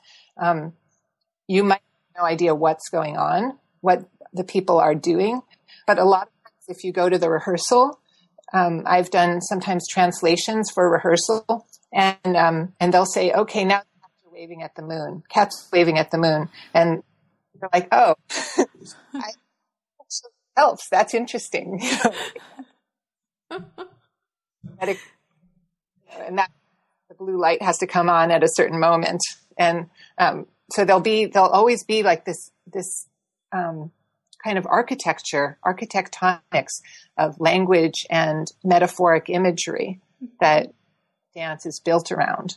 you might have no idea what's going on, what the people are doing. But a lot of times, if you go to the rehearsal, I've done sometimes translations for rehearsal, and they'll say, okay, now cats are waving at the moon. Cats waving at the moon. And they're like, oh, helps. That's interesting. And that the blue light has to come on at a certain moment. And so there'll always be like this kind of architectonics of language and metaphoric imagery that dance is built around.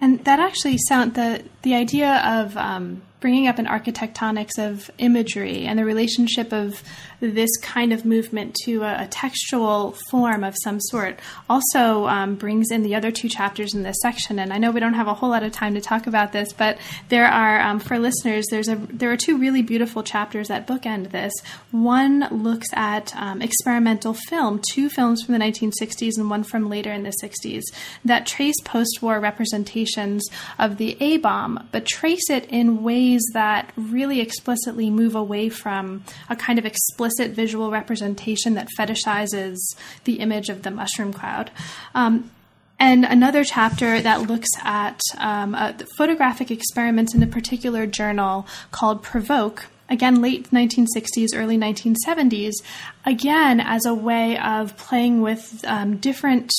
And that actually the idea of bringing up an architectonics of imagery and the relationship of this kind of movement to a textual form of some sort also brings in the other two chapters in this section. And I know we don't have a whole lot of time to talk about this, but there are, for listeners, there are two really beautiful chapters that bookend this. One looks at experimental film, two films from the 1960s and one from later in the 60s, that trace post-war representations of the A-bomb, but trace it in ways that really explicitly move away from a kind of explicit visual representation that fetishizes the image of the mushroom cloud. And another chapter that looks at photographic experiments in a particular journal called Provoke, again, late 1960s, early 1970s, again, as a way of playing with different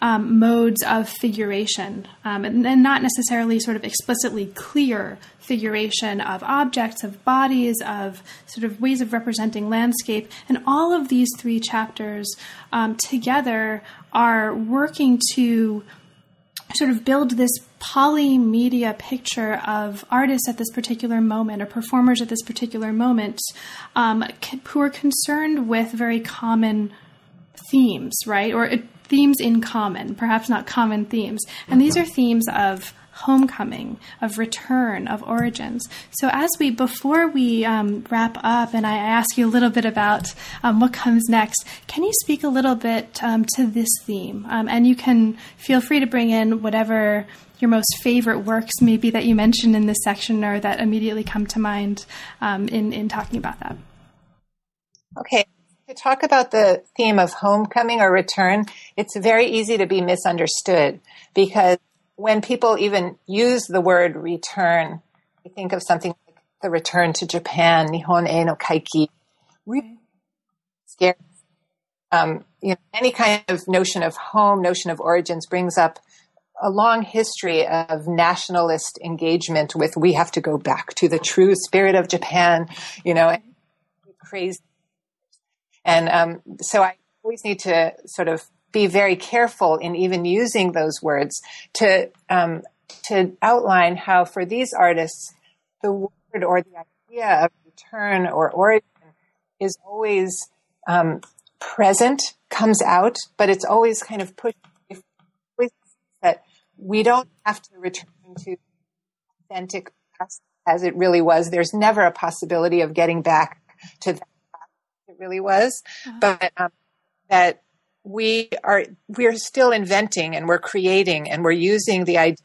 modes of figuration, and not necessarily sort of explicitly clear figuration of objects, of bodies, of sort of ways of representing landscape. And all of these three chapters together are working to sort of build this polymedia picture of artists at this particular moment or performers at this particular moment who are concerned with very common themes, right? Or themes in common, perhaps not common themes. And these are themes of homecoming, of return, of origins. So before we wrap up and I ask you a little bit about what comes next, can you speak a little bit to this theme? And you can feel free to bring in whatever your most favorite works maybe that you mentioned in this section or that immediately come to mind in talking about that. Okay. To talk about the theme of homecoming or return, it's very easy to be misunderstood because when people even use the word return, they think of something like the return to Japan, Nihon e no kaiki, really scary. Any kind of notion of home, notion of origins brings up a long history of nationalist engagement with we have to go back to the true spirit of Japan, and crazy. And so I always need to sort of be very careful in even using those words to outline how for these artists, the word or the idea of return or origin is always present, comes out, but it's always kind of pushed that we don't have to return to authentic past as it really was. There's never a possibility of getting back to that it really was, but that we're still inventing and we're creating and we're using the idea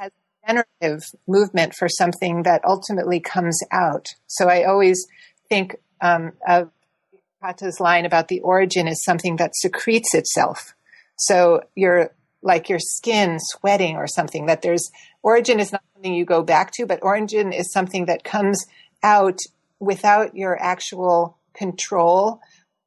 as a generative movement for something that ultimately comes out. So I always think of Kata's line about the origin is something that secretes itself. So you're like your skin sweating or something, that there's origin is not something you go back to, but origin is something that comes out without your actual control.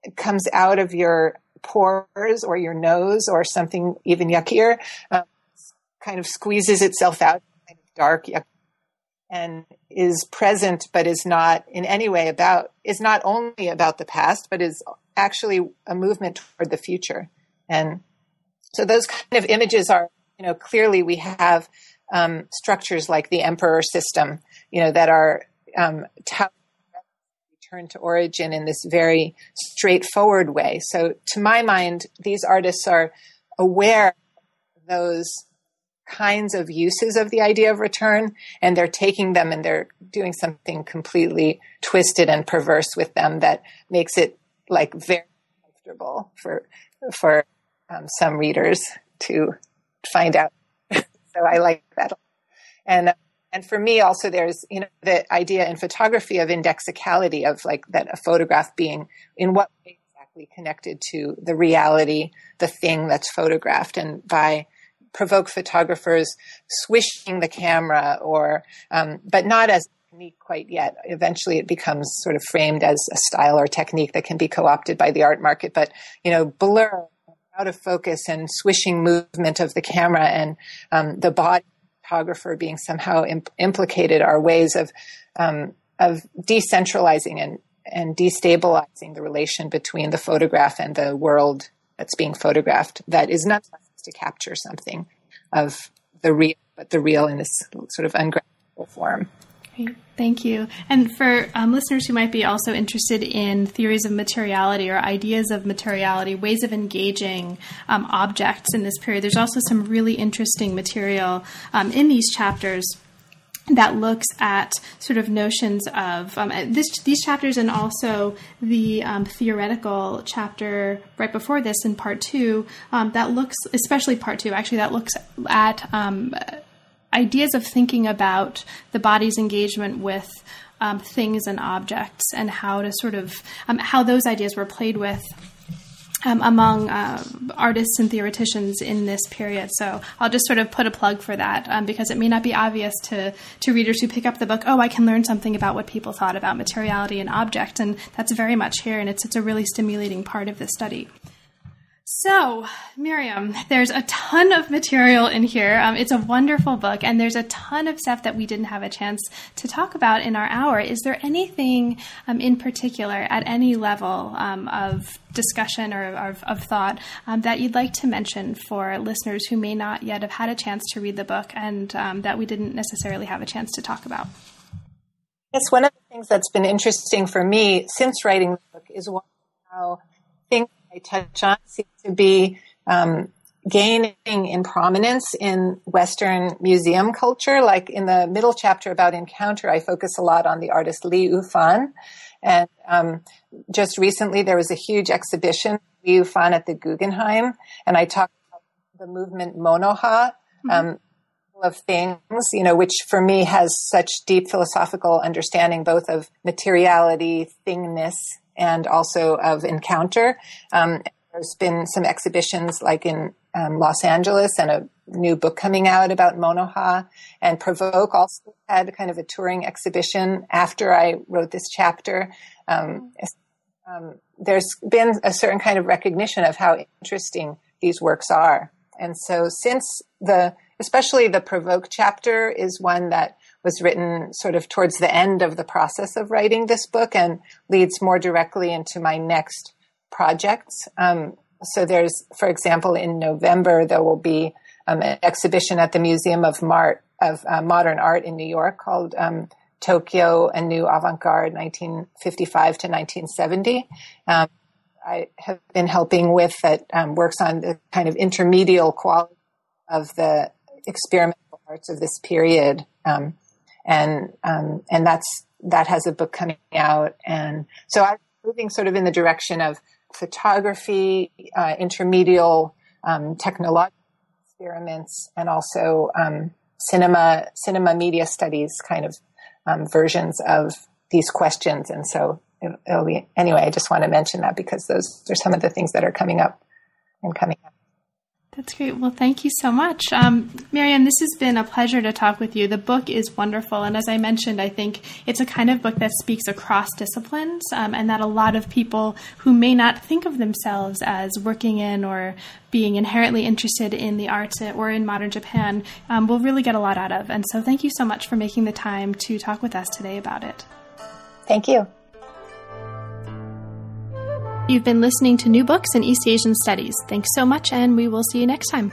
It comes out of your pores or your nose or something even yuckier, kind of squeezes itself out, kind of dark, yucky, and is present, but is not in any way is not only about the past, but is actually a movement toward the future. And so those kind of images are, clearly we have structures like the emperor system, that are return to origin in this very straightforward way. So to my mind, these artists are aware of those kinds of uses of the idea of return, and they're taking them and they're doing something completely twisted and perverse with them that makes it like very comfortable for some readers to find out. So I like that. And And for me also, there's, the idea in photography of indexicality, of like that a photograph being in what way exactly connected to the reality, the thing that's photographed. And by Provoke photographers swishing the camera or, but not as technique quite yet. Eventually it becomes sort of framed as a style or technique that can be co-opted by the art market, but, blur, out of focus and swishing movement of the camera and the body photographer being somehow implicated are ways of decentralizing and destabilizing the relation between the photograph and the world that's being photographed. That is not to capture something of the real, but the real in this sort of ungraspable form. Okay, thank you. And for listeners who might be also interested in theories of materiality or ideas of materiality, ways of engaging objects in this period, there's also some really interesting material in these chapters that looks at sort of notions of these chapters and also the theoretical chapter right before this in part two, that looks, especially part two, actually, that looks at ideas of thinking about the body's engagement with things and objects and how to sort of, how those ideas were played with among artists and theoreticians in this period. So I'll just sort of put a plug for that because it may not be obvious to readers who pick up the book, oh, I can learn something about what people thought about materiality and object. And that's very much here, and it's a really stimulating part of the study. So, Miriam, there's a ton of material in here. It's a wonderful book, and there's a ton of stuff that we didn't have a chance to talk about in our hour. Is there anything in particular at any level of discussion or of thought that you'd like to mention for listeners who may not yet have had a chance to read the book and that we didn't necessarily have a chance to talk about? Yes, one of the things that's been interesting for me since writing the book is how things I touch on seem to be gaining in prominence in Western museum culture. Like in the middle chapter about encounter, I focus a lot on the artist Li Ufan. And just recently there was a huge exhibition, Li Ufan at the Guggenheim. And I talked about the movement Monoha, of things, which for me has such deep philosophical understanding, both of materiality, thingness, and also of encounter. There's been some exhibitions like in Los Angeles and a new book coming out about Monoha, and Provoke also had kind of a touring exhibition after I wrote this chapter. There's been a certain kind of recognition of how interesting these works are. And so since especially the Provoke chapter is one that was written sort of towards the end of the process of writing this book and leads more directly into my next projects. So there's, for example, in November, there will be an exhibition at the Museum of Modern Art in New York called Tokyo, a New Avant-Garde, 1955 to 1970. I have been helping with that works on the kind of intermedial quality of the experimental arts of this period. And that has a book coming out. And so I'm moving sort of in the direction of photography, intermedial, technological experiments, and also, cinema media studies kind of, versions of these questions. And so anyway, I just want to mention that because those are some of the things that are coming up and coming up. That's great. Well, thank you so much. Miriam, this has been a pleasure to talk with you. The book is wonderful. And as I mentioned, I think it's a kind of book that speaks across disciplines and that a lot of people who may not think of themselves as working in or being inherently interested in the arts or in modern Japan will really get a lot out of. And so thank you so much for making the time to talk with us today about it. Thank you. You've been listening to New Books in East Asian Studies. Thanks so much, and we will see you next time.